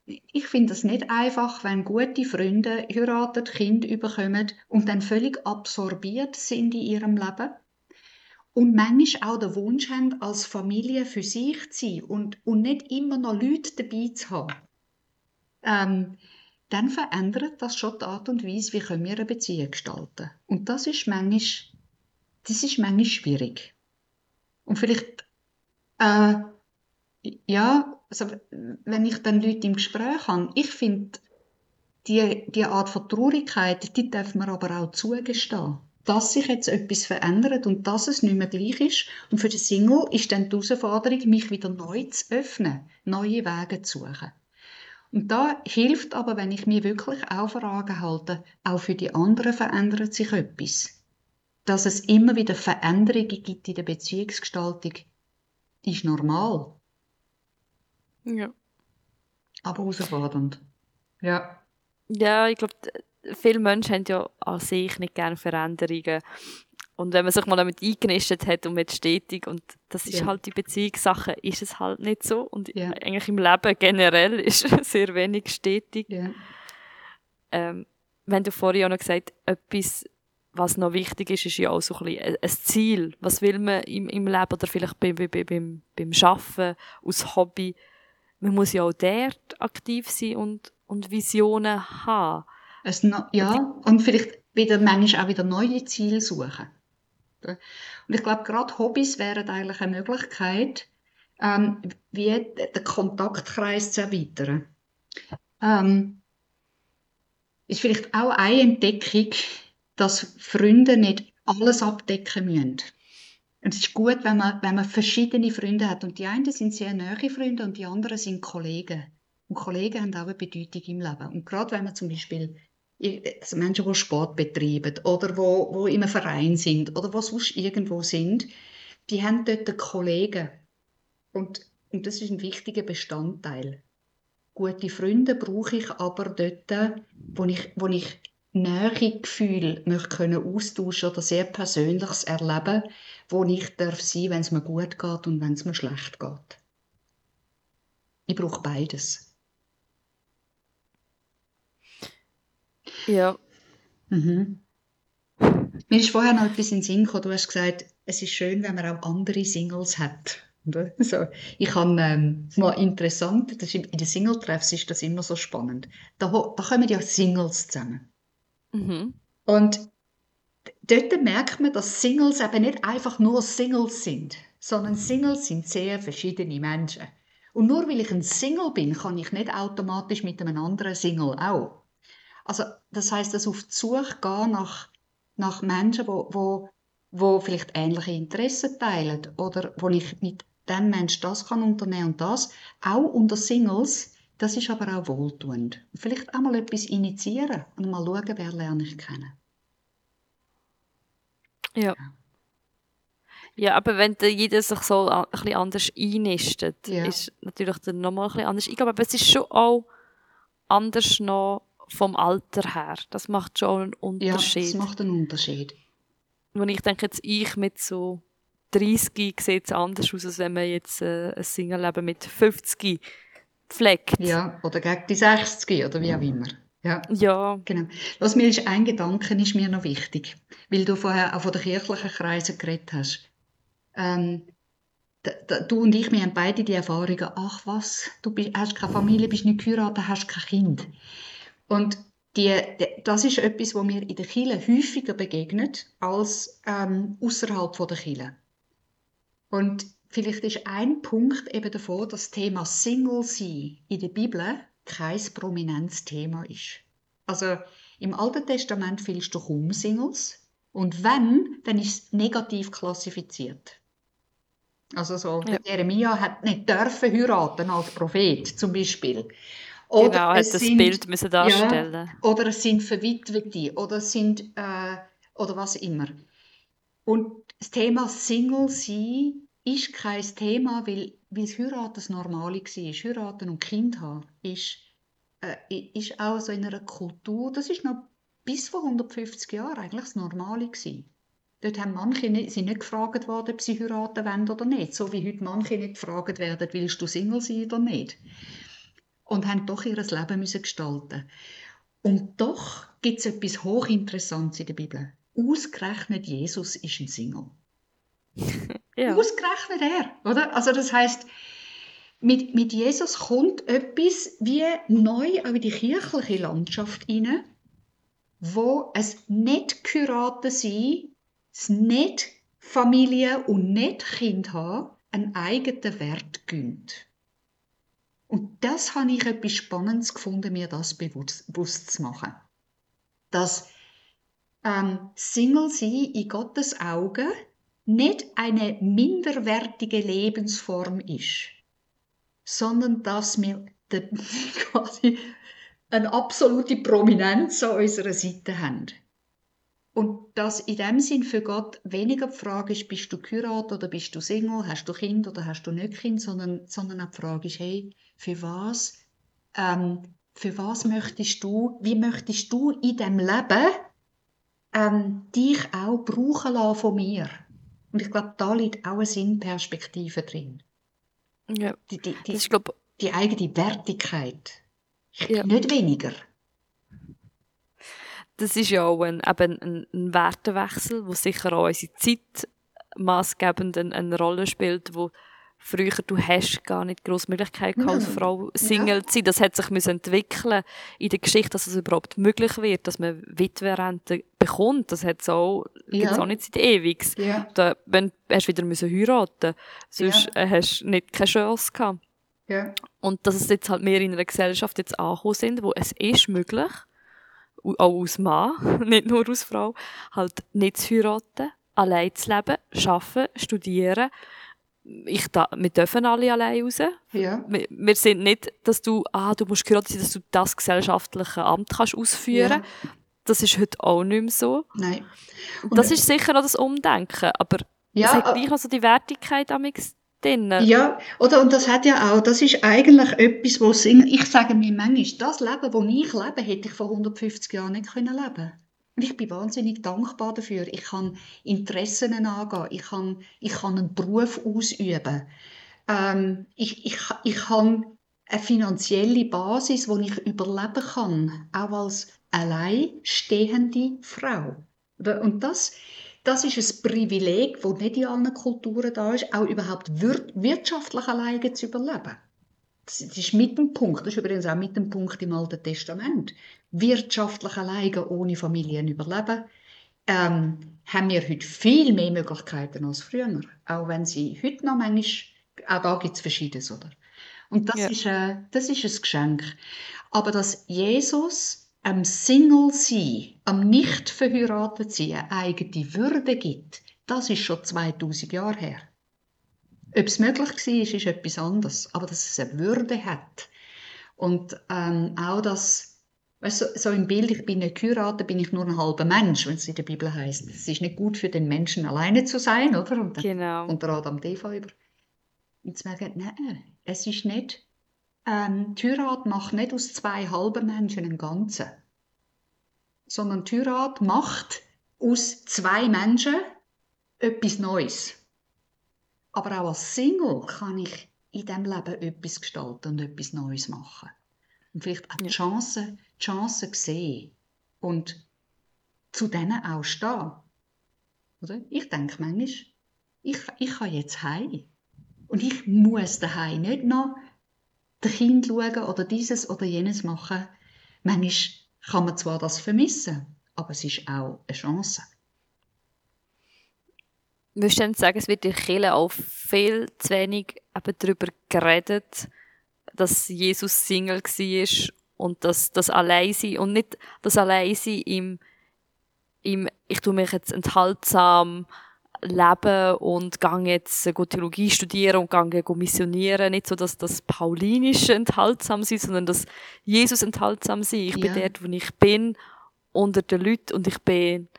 ich finde es nicht einfach, wenn gute Freunde heiraten, Kinder bekommen und dann völlig absorbiert sind in ihrem Leben und manchmal auch den Wunsch haben, als Familie für sich zu sein und nicht immer noch Leute dabei zu haben. Dann verändert das schon die Art und Weise, wie wir eine Beziehung gestalten können. Und das ist manchmal schwierig. Und vielleicht, wenn ich dann Leute im Gespräch habe, ich finde, die Art von Traurigkeit, die darf man aber auch zugestehen. dass sich jetzt etwas verändert und dass es nicht mehr gleich ist. Und für den Single ist dann die Herausforderung, mich wieder neu zu öffnen, neue Wege zu suchen. Und da hilft aber, wenn ich mir wirklich auch Fragen halte, auch für die anderen verändert sich etwas. Dass es immer wieder Veränderungen gibt in der Beziehungsgestaltung, ist normal. Ja. Aber herausfordernd. Ja. Ja, ich glaube, viele Menschen haben ja an sich nicht gerne Veränderungen. Und wenn man sich mal damit eingenistet hat und mit stetig, und das ist halt die Beziehungssache, ist es halt nicht so. Und eigentlich im Leben generell ist sehr wenig stetig. Ja. Wenn du vorhin auch noch gesagt hast, etwas, was noch wichtig ist, ist ja auch so ein bisschen ein Ziel. Was will man im Leben oder vielleicht beim Arbeiten, als Hobby? Man muss ja auch dort aktiv sein und Visionen haben. Und vielleicht manchmal auch wieder neue Ziele suchen. Und ich glaube, gerade Hobbys wären eigentlich eine Möglichkeit, wie den Kontaktkreis zu erweitern. Ist vielleicht auch eine Entdeckung, dass Freunde nicht alles abdecken müssen. Und es ist gut, wenn man verschiedene Freunde hat. Und die einen sind sehr nahe Freunde und die anderen sind Kollegen. Und Kollegen haben auch eine Bedeutung im Leben. Und gerade wenn man zum Beispiel Menschen, die Sport betreiben oder die in einem Verein sind oder die sonst irgendwo sind, die haben dort Kollegen. Und das ist ein wichtiger Bestandteil. Gute Freunde brauche ich aber dort, wo ich nähere Gefühle austauschen oder sehr Persönliches erleben, wo ich sein darf, wenn es mir gut geht und wenn es mir schlecht geht. Ich brauche beides. Ja. Mhm. Mir ist vorher noch etwas in den Sinn gekommen. Du hast gesagt, es ist schön, wenn man auch andere Singles hat. So, ich habe mal interessant, das ist, in den Single-Treffs ist das immer so spannend. Da kommen ja Singles zusammen. Mhm. Und dort merkt man, dass Singles eben nicht einfach nur Singles sind, sondern Singles sind sehr verschiedene Menschen. Und nur weil ich ein Single bin, kann ich nicht automatisch mit einem anderen Single auch. Also das heisst, dass auf die Suche gehen nach Menschen, die vielleicht ähnliche Interessen teilen oder wo ich mit dem Menschen das kann unternehmen und das, auch unter Singles, das ist aber auch wohltuend. Vielleicht auch mal etwas initiieren und mal schauen, wer lerne ich kennen. Ja. Ja, aber wenn jeder sich so ein bisschen anders einnistet, ist natürlich dann nochmal ein bisschen anders. Ich glaube, aber es ist schon auch anders noch vom Alter her. Das macht schon einen Unterschied. Ja, das macht einen Unterschied. Und ich denke, jetzt ich mit so 30 sieht es anders aus, als wenn man jetzt ein Single-Leben mit 50 pflegt. Ja, oder gegen die 60 oder wie auch immer. Ja. Genau. Ein Gedanke ist mir noch wichtig, weil du vorher auch von den kirchlichen Kreisen geredet hast. Du und ich, wir haben beide die Erfahrungen, ach was, hast keine Familie, bist nicht geheiratet, hast kein Kind. Und das ist etwas, was mir in der Kirche häufiger begegnet als außerhalb der Kirche. Und vielleicht ist ein Punkt eben davon, dass das Thema Single-Sein in der Bibel kein prominentes Thema ist. Also im Alten Testament findest du kaum Singles und wenn, dann ist es negativ klassifiziert. Also so, Jeremia hat nicht dürfen heiraten als Prophet zum Beispiel. Oder genau, hat das Bild müssen darstellen. Ja, oder es sind Verwitwete oder es sind oder was immer. Und das Thema Single-Sein ist kein Thema, weil das Heiraten das Normale war. Heiraten und Kind haben ist auch so in einer Kultur, das ist noch bis vor 150 Jahren eigentlich das Normale gewesen. Dort haben manche nicht gefragt worden, ob sie heiraten wollen oder nicht. So wie heute manche nicht gefragt werden, willst du Single sein oder nicht. Und haben doch ihr Leben müssen gestalten. Und doch gibt es etwas Hochinteressantes in der Bibel. Ausgerechnet Jesus ist ein Single. Ja. Ausgerechnet er, oder? Also das heisst, mit Jesus kommt etwas wie neu auch in die kirchliche Landschaft hinein, wo es nicht Kurate sein, es nicht Familie und nicht Kind haben, einen eigenen Wert gönnt. Und das habe ich etwas Spannendes gefunden, mir das bewusst zu machen. Dass Single sein in Gottes Augen nicht eine minderwertige Lebensform ist, sondern dass wir quasi eine absolute Prominenz an unserer Seite haben. Und dass in dem Sinn für Gott weniger die Frage ist, bist du geheiratet oder bist du Single, hast du Kind oder hast du nicht Kind, sondern auch die Frage ist, hey, für was möchtest du, wie möchtest du in diesem Leben dich auch brauchen lassen von mir? Und ich glaube, da liegt auch eine Sinnperspektive drin. Ja, die eigene Wertigkeit. Ja. Nicht weniger. Das ist ja auch ein Wertewechsel, wo sicher auch unsere Zeit maßgebend eine Rolle spielt, wo früher du hast gar nicht grosse Möglichkeit gehabt, als Frau Single zu sein. Das hat sich entwickeln in der Geschichte, dass es überhaupt möglich wird, dass man Witwerrente bekommt. Das hat auch, gibt's auch nicht seit Ewigs. Ja. Wenn hast wieder müssen heiraten, sonst hast du keine Chance gehabt. Ja. Und dass es jetzt halt mehr in einer Gesellschaft jetzt angekommen sind, wo es ist möglich, auch als Mann, nicht nur als Frau, halt nicht zu heiraten, allein zu leben, arbeiten, studieren. Wir dürfen alle allein raus. Ja. Wir sind nicht, dass du musst geheiratet sein, dass du das gesellschaftliche Amt kannst ausführen. Ja. Das ist heute auch nicht mehr so. Nein. Und das ist sicher auch das Umdenken, aber es hat gleich also die Wertigkeit damals drin. Ja, oder, und das hat ja auch, das ist eigentlich etwas, was ich sage mir manchmal, das Leben, das ich lebe, hätte ich vor 150 Jahren nicht leben können. Und ich bin wahnsinnig dankbar dafür. Ich kann Interessen angehen, ich kann einen Beruf ausüben, ich habe eine finanzielle Basis, wo ich überleben kann, auch als alleinstehende Frau. Und das ist ein Privileg, das nicht in allen Kulturen da ist, auch überhaupt wirtschaftlich alleine zu überleben. Das ist mit dem Punkt, das ist übrigens auch mit dem Punkt im Alten Testament. Wirtschaftlich alleine ohne Familien überleben, haben wir heute viel mehr Möglichkeiten als früher. Auch wenn sie heute noch manchmal, auch da gibt es Verschiedenes, oder? Und das ist ein Geschenk. Aber dass Jesus am Single-Sein, am Nicht-Verheiratet-Sein eine eigene Würde gibt, das ist schon 2000 Jahre her. Ob es möglich war, ist etwas anderes. Aber dass es eine Würde hat. Und auch das, weißt du, so im Bild, ich bin nicht geheiratet, bin ich nur ein halber Mensch, wenn es in der Bibel heisst. Es ist nicht gut für den Menschen, alleine zu sein, oder? Und dann kommt der Adam und Eva über. Und zu merken, nein, es ist nicht, die Heirat macht nicht aus zwei halben Menschen einen Ganzen. Sondern die Heirat macht aus zwei Menschen etwas Neues. Aber auch als Single kann ich in diesem Leben etwas gestalten und etwas Neues machen. Und vielleicht auch die Chancen sehen und zu denen auch stehen. Oder? Ich denke manchmal, ich kann jetzt heim. Und ich muss daheim nicht noch das Kind schauen oder dieses oder jenes machen. Manchmal kann man zwar das vermissen, aber es ist auch eine Chance. Würdest du sagen, es wird in der Kirche auch viel zu wenig darüber geredet, dass Jesus Single war und dass das Alleinsein und nicht das Alleinsein im ich tue mich jetzt enthaltsam leben und gehe jetzt Theologie studieren und gehe missionieren, nicht so, dass das Paulinische enthaltsam ist, sondern dass Jesus enthaltsam ist. Ich bin dort, wo ich bin, unter den Leuten und ich habe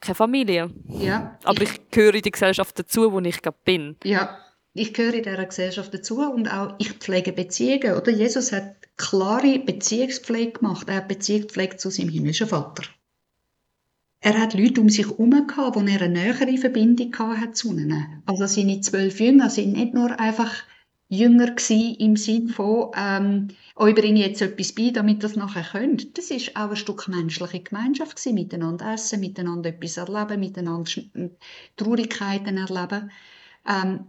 keine Familie. Ja, aber ich gehöre in die Gesellschaft dazu, wo ich gerade bin. Ja, ich gehöre in dieser Gesellschaft dazu und auch ich pflege Beziehungen. Oder? Jesus hat klare Beziehungspflege gemacht. Er hat Beziehungspflege zu seinem himmlischen Vater. Er hat Leute um sich herum gehabt, wo er eine nähere Verbindung hatte zu ihnen. Also seine 12 Jünger sind nicht nur einfach Jünger gewesen im Sinn von «Ich bringe jetzt etwas bei, damit ihr es nachher könnt». Das war auch ein Stück menschliche Gemeinschaft gewesen, miteinander essen, miteinander etwas erleben, miteinander Traurigkeiten erleben.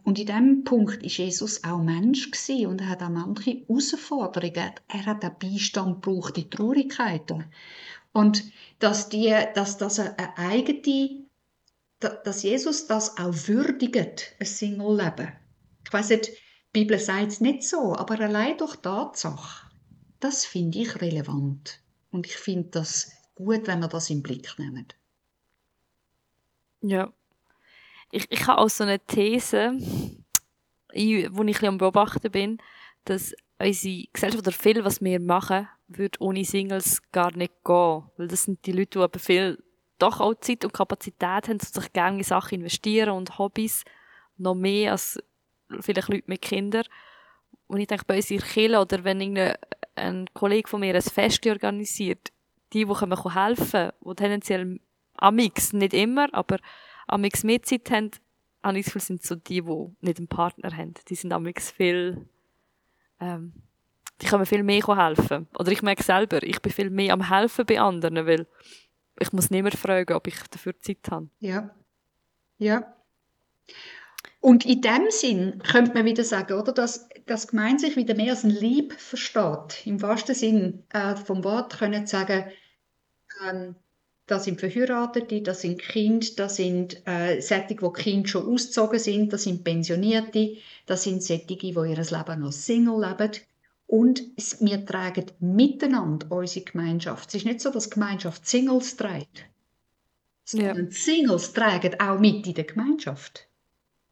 Und in diesem Punkt war Jesus auch Mensch gewesen und er hat auch manche Herausforderungen. Er hat auch Beistand gebraucht in Traurigkeiten. Und dass eine eigene, dass Jesus das auch würdigt, ein Single-Leben. Ich weiss nicht, die Bibel sagt es nicht so, aber allein durch die Tatsache, das finde ich relevant. Und ich finde das gut, wenn wir das im Blick nehmen. Ja. Ich habe auch so eine These, die ich ein bisschen am Beobachten bin, dass unsere Gesellschaft oder viel, was wir machen, würde ohne Singles gar nicht gehen. Weil das sind die Leute, die aber viel doch auch Zeit und Kapazität haben, sich gerne in Sachen investieren und Hobbys noch mehr als vielleicht Leute mit Kindern. Und ich denke, bei uns in der Kirche oder wenn ein Kollege von mir ein Fest organisiert, die können helfen, die tendenziell amix, nicht immer, aber amix mehr Zeit haben, an uns sind so die nicht einen Partner haben. Die sind amix viel... die können mir viel mehr helfen. Oder ich merke selber, ich bin viel mehr am Helfen bei anderen, weil ich muss nicht mehr fragen, ob ich dafür Zeit habe. Ja, ja. Und in dem Sinn könnte man wieder sagen, oder, dass das Gemeinde sich wieder mehr als ein Lieb versteht. Im wahrsten Sinn vom Wort können sagen, das sind Verheiratete, das sind Kinder, das sind Sättige, wo die Kinder schon ausgezogen sind, das sind Pensionierte, das sind Sättige, die ihr Leben als Single leben. Und wir tragen miteinander unsere Gemeinschaft. Es ist nicht so, dass die Gemeinschaft Singles trägt, sondern Singles tragen auch mit in der Gemeinschaft.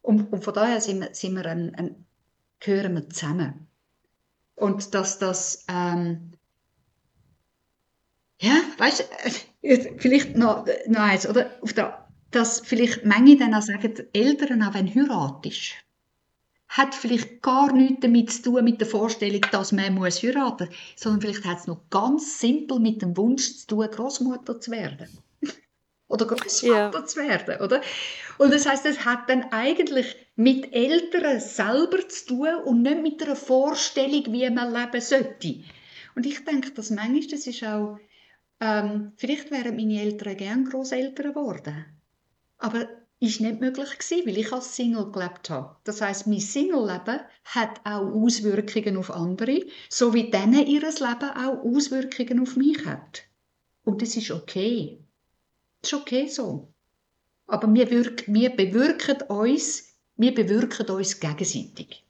Und von daher sind wir gehören wir zusammen. Und dass das... ja, weißt du, vielleicht noch eins, oder? Dass vielleicht manche dann auch sagen, die Eltern, auch wenn Heirat ist, hat vielleicht gar nichts damit zu tun, mit der Vorstellung, dass man heiraten muss, sondern vielleicht hat es noch ganz simpel mit dem Wunsch zu tun, Großmutter zu werden. Oder Großvater zu werden, oder? Und das heisst, es hat dann eigentlich mit Eltern selber zu tun und nicht mit einer Vorstellung, wie man leben sollte. Und ich denke, dass manchmal, das ist auch, vielleicht wären meine Eltern gerne Großeltern geworden. Aber ist nicht möglich gewesen, weil ich als Single gelebt habe. Das heisst, mein Single-Leben hat auch Auswirkungen auf andere, so wie denen ihr Leben auch Auswirkungen auf mich hat. Und das ist okay. Das ist okay so. Aber wir bewirken uns gegenseitig.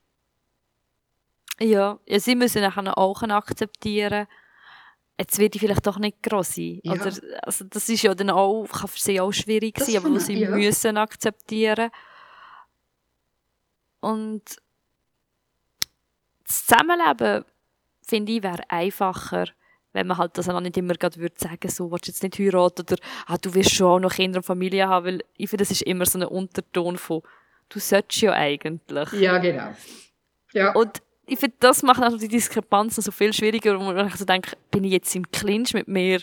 Ja, sie müssen nachher auch akzeptieren, jetzt werde ich vielleicht doch nicht gross sein. Ja. Oder, also das ist ja dann auch, kann für sie auch schwierig sein, aber sie müssen akzeptieren. Und das Zusammenleben, finde ich, wäre einfacher, wenn man halt das auch nicht immer gerade würde sagen, so, willst du jetzt nicht heiraten oder du wirst schon auch noch Kinder und Familie haben, weil ich finde, das ist immer so ein Unterton von, du solltest ja eigentlich. Ja, genau. Ja. Und ich finde, das macht auch die Diskrepanz so viel schwieriger, wo man so denkt, bin ich jetzt im Clinch mit mir,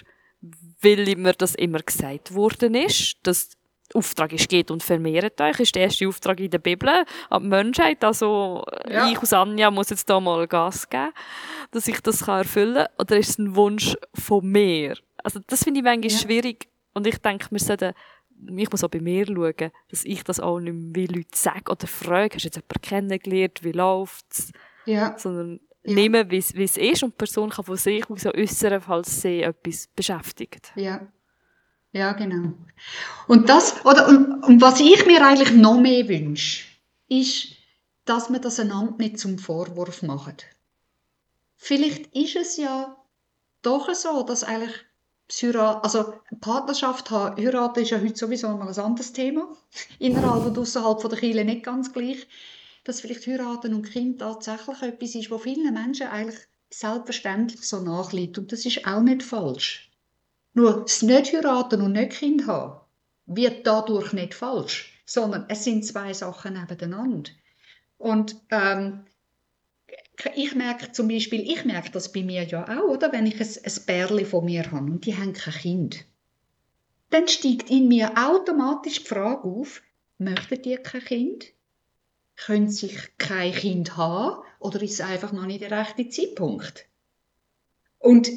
weil mir das immer gesagt worden ist, dass der Auftrag ist, geht und vermehrt euch, ist der erste Auftrag in der Bibel an die Menschheit, also ich aus Anja muss jetzt da mal Gas geben, dass ich das erfüllen kann, oder ist es ein Wunsch von mir? Also das finde ich manchmal schwierig und ich denke, ich muss auch bei mir schauen, dass ich das auch nicht mehr wie Leute sage oder frage, hast du jetzt jemanden kennengelernt, wie läuft es? Ja. Sondern nehmen, wie es ist und die Person kann von sich aus äußern, falls sie etwas beschäftigt. Ja, ja genau. Und, und was ich mir eigentlich noch mehr wünsche, ist, dass man das einander nicht zum Vorwurf macht. Vielleicht ist es ja doch so, dass eigentlich also Partnerschaft haben, heiraten ist ja heute sowieso mal ein anderes Thema. Innerhalb und außerhalb der Kirche nicht ganz gleich. Dass vielleicht Heiraten und Kind tatsächlich etwas ist, was vielen Menschen eigentlich selbstverständlich so nachliegt. Und das ist auch nicht falsch. Nur das Nicht-Heiraten und Nicht-Kind haben wird dadurch nicht falsch, sondern es sind zwei Sachen nebeneinander. Und ich merke zum Beispiel, das bei mir ja auch, oder? Wenn ich ein Bärli von mir habe und die haben kein Kind, dann steigt in mir automatisch die Frage auf, möchten die kein Kind? Können sich kein Kind haben oder ist es einfach noch nicht der rechte Zeitpunkt? Und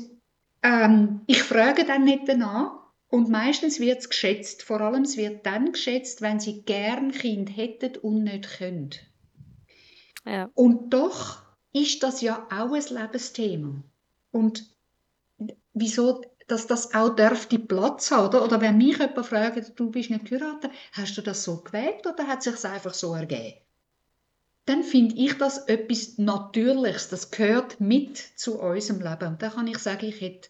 ich frage dann nicht danach und meistens wird es geschätzt, vor allem es wird dann geschätzt, wenn sie gern Kind hätten und nicht können. Ja. Und doch ist das ja auch ein Lebensthema. Und wieso, dass das auch Platz haben darf, oder wenn mich jemand fragt, du bist nicht geheiratet, hast du das so gewählt oder hat es sich einfach so ergeben? Dann finde ich das etwas Natürliches, das gehört mit zu unserem Leben. Und dann kann ich sagen, ich hätte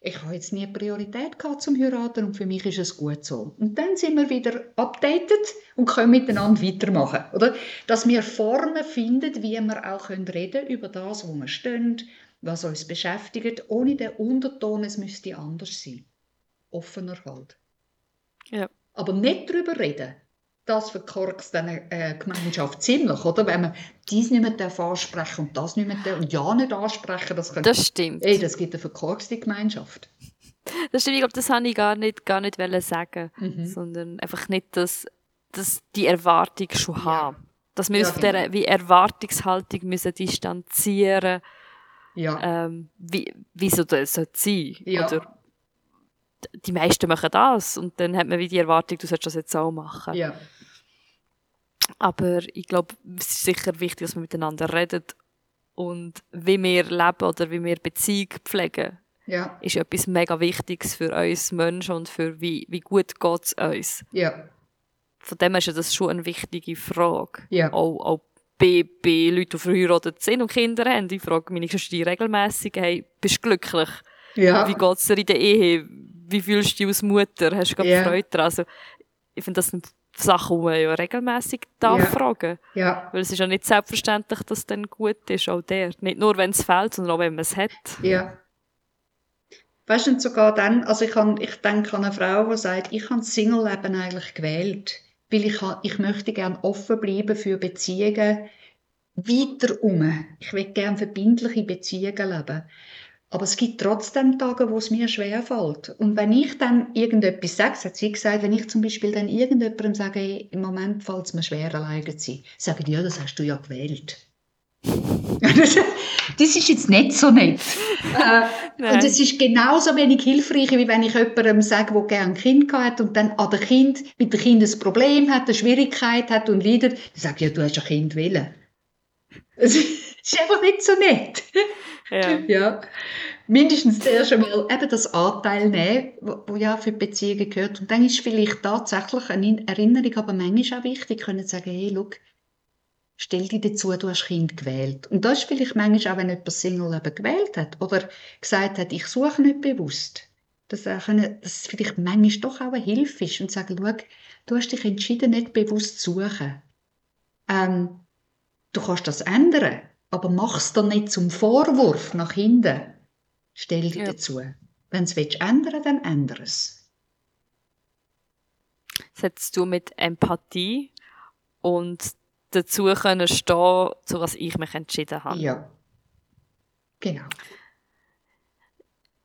ich habe jetzt nie Priorität gehabt zum Heiraten und für mich ist es gut so. Und dann sind wir wieder updated und können miteinander weitermachen. Oder? Dass wir Formen finden, wie wir auch reden können über das, wo wir stehen, was uns beschäftigt, ohne den Unterton, es müsste anders sein. Offener halt. Ja. Aber nicht darüber reden, das verkorkst eine Gemeinschaft ziemlich, oder? Wenn man dies nicht mehr ansprechen und das nicht mehr und ja nicht ansprechen, das stimmt. Ey, das gibt eine verkorkste Gemeinschaft. Das stimmt, ich glaube, das wollte ich gar nicht sagen, sondern einfach nicht, dass die Erwartung schon haben. Dass wir uns von dieser wie Erwartungshaltung müssen distanzieren müssen, wie so das sein soll. Ja. Oder die meisten machen das und dann hat man wie die Erwartung, du sollst das jetzt auch machen. Ja. Aber ich glaube, es ist sicher wichtig, dass wir miteinander reden und wie wir leben oder wie wir Beziehung pflegen, ist etwas mega Wichtiges für uns Menschen und für wie gut geht es uns. Ja. Von dem her ist das schon eine wichtige Frage. Ja. Auch bei Leuten, die verheiratet sind und Kinder haben, ich frage meine Geschwister regelmässig, hey, bist du glücklich? Ja. Wie geht es dir in der Ehe? Wie fühlst du dich als Mutter? Hast du gerade Freude daran? Also, ich finde, das sind Sachen, die man ja regelmässig fragen darf. Ja. Weil es ist ja nicht selbstverständlich, dass es dann gut ist, auch der. Nicht nur, wenn es fehlt, sondern auch, wenn man es hat. Ja. Weißt du, sogar dann, also ich denke an eine Frau, die sagt, ich habe das Single-Leben eigentlich gewählt, weil ich möchte gerne offen bleiben für Beziehungen weiter herum. Ich will gerne verbindliche Beziehungen leben. Aber es gibt trotzdem Tage, wo es mir schwerfällt. Und wenn ich dann irgendetwas sage, hat sie gesagt, wenn ich zum Beispiel dann irgendjemandem sage, hey, im Moment fällt es mir schwer, alleine zu sein, sagen die, ja, das hast du ja gewählt. Das ist jetzt nicht so nett. Und es ist genauso wenig hilfreich, wie wenn ich jemandem sage, der gerne ein Kind hat und dann mit dem Kind ein Problem hat, eine Schwierigkeit hat und leidet, dann sage ich, ja, du hast ein Kind wollen. Es ist einfach nicht so nett. Ja. Ja. Mindestens zuerst einmal eben das Anteil nehmen, wo ja für die Beziehungen gehört. Und dann ist vielleicht tatsächlich eine Erinnerung, aber manchmal auch wichtig, können sagen, hey, schau, stell dich dazu, du hast Kind gewählt. Und das ist vielleicht manchmal auch, wenn jemand Single-Leben gewählt hat oder gesagt hat, ich suche nicht bewusst. Dass es vielleicht manchmal doch auch eine Hilfe ist und sagen, schau, du hast dich entschieden, nicht bewusst zu suchen. Du kannst das ändern. Aber mach es dann nicht zum Vorwurf nach hinten. Stell dich dazu. Wenn du es ändern willst, dann ändere es. Das hättest du mit Empathie und dazu können stehen, zu was ich mich entschieden habe. Ja, genau.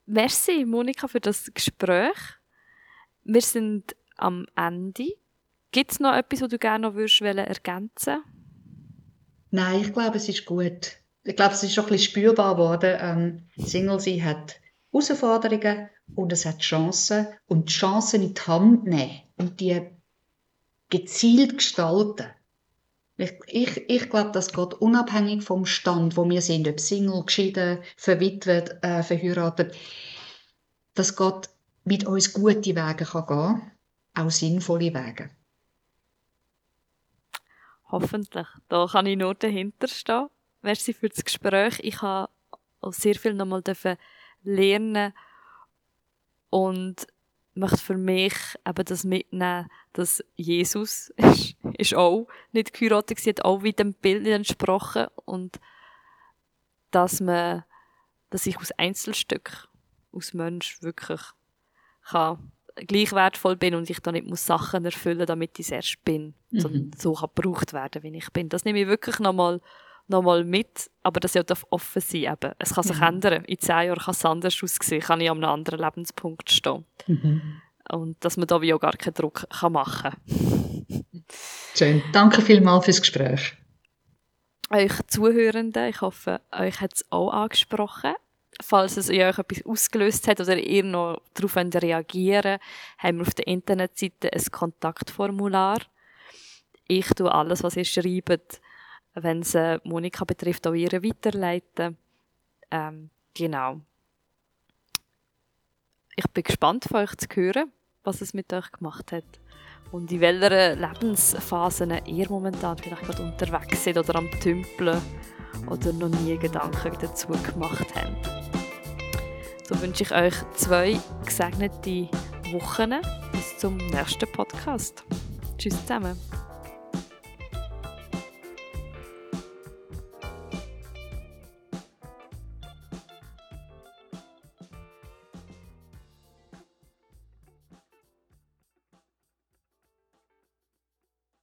Merci, Monika, für das Gespräch. Wir sind am Ende. Gibt es noch etwas, was du gerne noch ergänzen würdest? Nein, ich glaube, es ist gut. Ich glaube, es ist schon ein bisschen spürbar geworden. Single-Sein hat Herausforderungen und es hat Chancen. Und die Chancen in die Hand nehmen und die gezielt gestalten. Ich glaube, das geht unabhängig vom Stand, wo wir sind, ob Single, geschieden, verwitwet, verheiratet. Das geht mit uns gute Wege gehen, auch sinnvolle Wege. Hoffentlich. Da kann ich nur dahinter stehen. Merci für das Gespräch. Ich habe auch sehr viel nochmal lernen und möchte für mich eben das mitnehmen, dass Jesus ist auch nicht geheiratet, hat auch wie dem Bild nicht entsprochen und dass ich aus Einzelstücken, aus Mensch wirklich kann gleich wertvoll bin und ich da nicht Sachen erfüllen muss, damit ich erst bin, sondern so kann gebraucht werden, wie ich bin. Das nehme ich wirklich noch mal mit, aber das ja darf offen sein. Eben. Es kann sich ändern. In 10 Jahren kann es anders aussehen, kann ich an einem anderen Lebenspunkt stehen. Und dass man da wie auch gar keinen Druck machen kann. Schön. Danke vielmals fürs Gespräch. Euch Zuhörenden, ich hoffe, euch hat es auch angesprochen. Falls es euch etwas ausgelöst hat oder ihr noch darauf reagieren wollt, haben wir auf der Internetseite ein Kontaktformular. Ich tue alles, was ihr schreibt, wenn es Monika betrifft, auch ihr weiterleiten. Genau. Ich bin gespannt, von euch zu hören, was es mit euch gemacht hat und in welcher Lebensphasen ihr momentan vielleicht gerade unterwegs seid oder am Tümpeln oder noch nie Gedanken dazu gemacht habt. So wünsche ich euch 2 gesegnete Wochen bis zum nächsten Podcast. Tschüss zusammen.